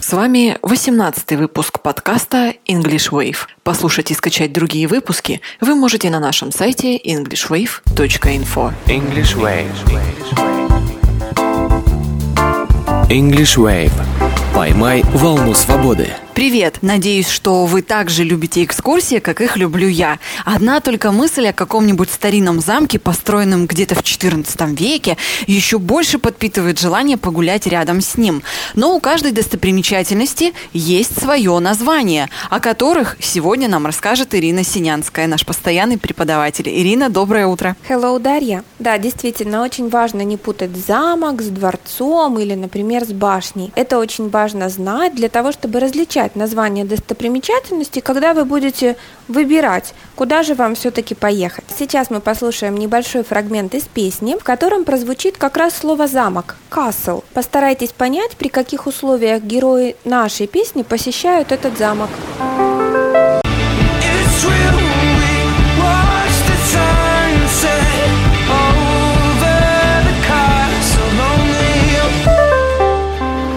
С вами 18-й выпуск подкаста English Wave. Послушать и скачать другие выпуски вы можете на нашем сайте englishwave.info. English Wave. English Wave. Поймай волну свободы. Привет! Надеюсь, что вы так же любите экскурсии, как их люблю я. Одна только мысль о каком-нибудь старинном замке, построенном где-то в XIV веке, еще больше подпитывает желание погулять рядом с ним. Но у каждой достопримечательности есть свое название, о которых сегодня нам расскажет Ирина Синянская, наш постоянный преподаватель. Ирина, доброе утро! Hello, Дарья! Да, действительно, очень важно не путать замок с дворцом или, например, с башней. Это очень важно знать для того, чтобы различать названия достопримечательностей, когда вы будете выбирать, куда же вам все-таки поехать. Сейчас мы послушаем небольшой фрагмент из песни, в котором прозвучит как раз слово «замок» – «castle». Постарайтесь понять, при каких условиях герои нашей песни посещают этот замок.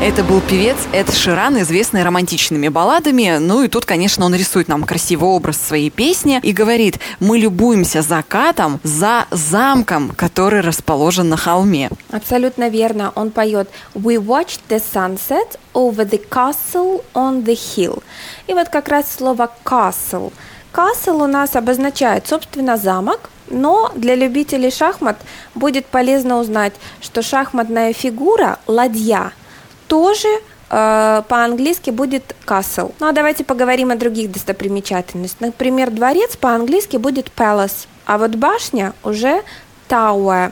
Это был певец Эд Ширан, известный романтичными балладами. Ну и тут, конечно, он рисует нам красивый образ своей песни и говорит: мы любуемся закатом за замком, который расположен на холме. Абсолютно верно. Он поет «We watched the sunset over the castle on the hill». И вот как раз слово «castle». «Castle» у нас обозначает, собственно, замок. Но для любителей шахмат будет полезно узнать, что шахматная фигура «ладья» тоже по-английски будет castle. Ну а давайте поговорим о других достопримечательностях. Например, дворец по-английски будет palace, а вот башня уже tower.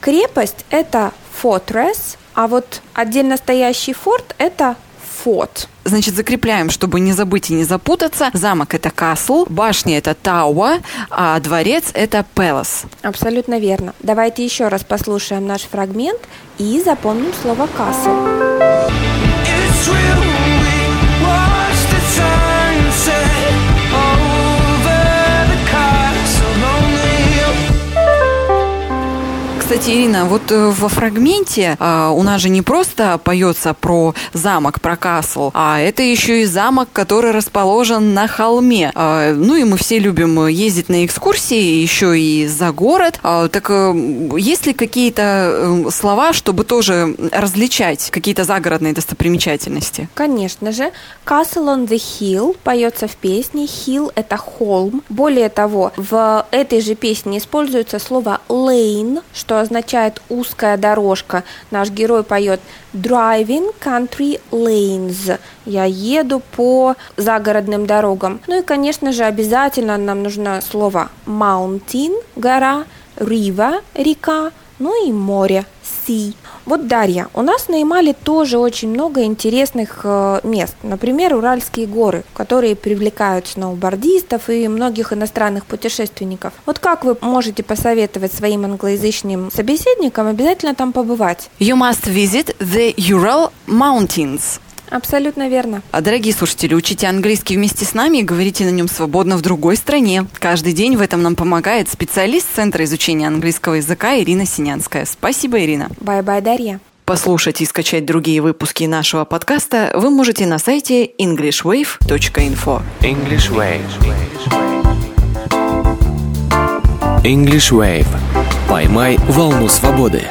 Крепость – это fortress, а вот отдельно стоящий форт – это fort. Значит, закрепляем, чтобы не забыть и не запутаться. Замок – это castle, башня – это tower, а дворец – это palace. Абсолютно верно. Давайте еще раз послушаем наш фрагмент и запомним слово castle. Кстати, Ирина, вот во фрагменте у нас же не просто поется про замок, про castle, а это еще и замок, который расположен на холме. Ну и мы все любим ездить на экскурсии, еще и за город. Так есть ли какие-то слова, чтобы тоже различать какие-то загородные достопримечательности? Конечно же. Castle on the Hill поется в песне. Hill – это холм. Более того, в этой же песне используется слово lane, что означает узкая дорожка. Наш герой поет driving country lanes. Я еду по загородным дорогам. Ну и, конечно же, обязательно нам нужно слово mountain, гора, river, река, ну и море, sea. Вот, Дарья, у нас на Ямале тоже очень много интересных мест. Например, Уральские горы, которые привлекают сноубордистов и многих иностранных путешественников. Вот как вы можете посоветовать своим англоязычным собеседникам обязательно там побывать? You must visit the Ural Mountains. Абсолютно верно. А, дорогие слушатели, учите английский вместе с нами и говорите на нем свободно в другой стране. Каждый день в этом нам помогает специалист Центра изучения английского языка Ирина Синянская. Спасибо, Ирина. Бай-бай, Дарья. Послушать и скачать другие выпуски нашего подкаста вы можете на сайте englishwave.info. English Wave. English Wave. Поймай волну свободы.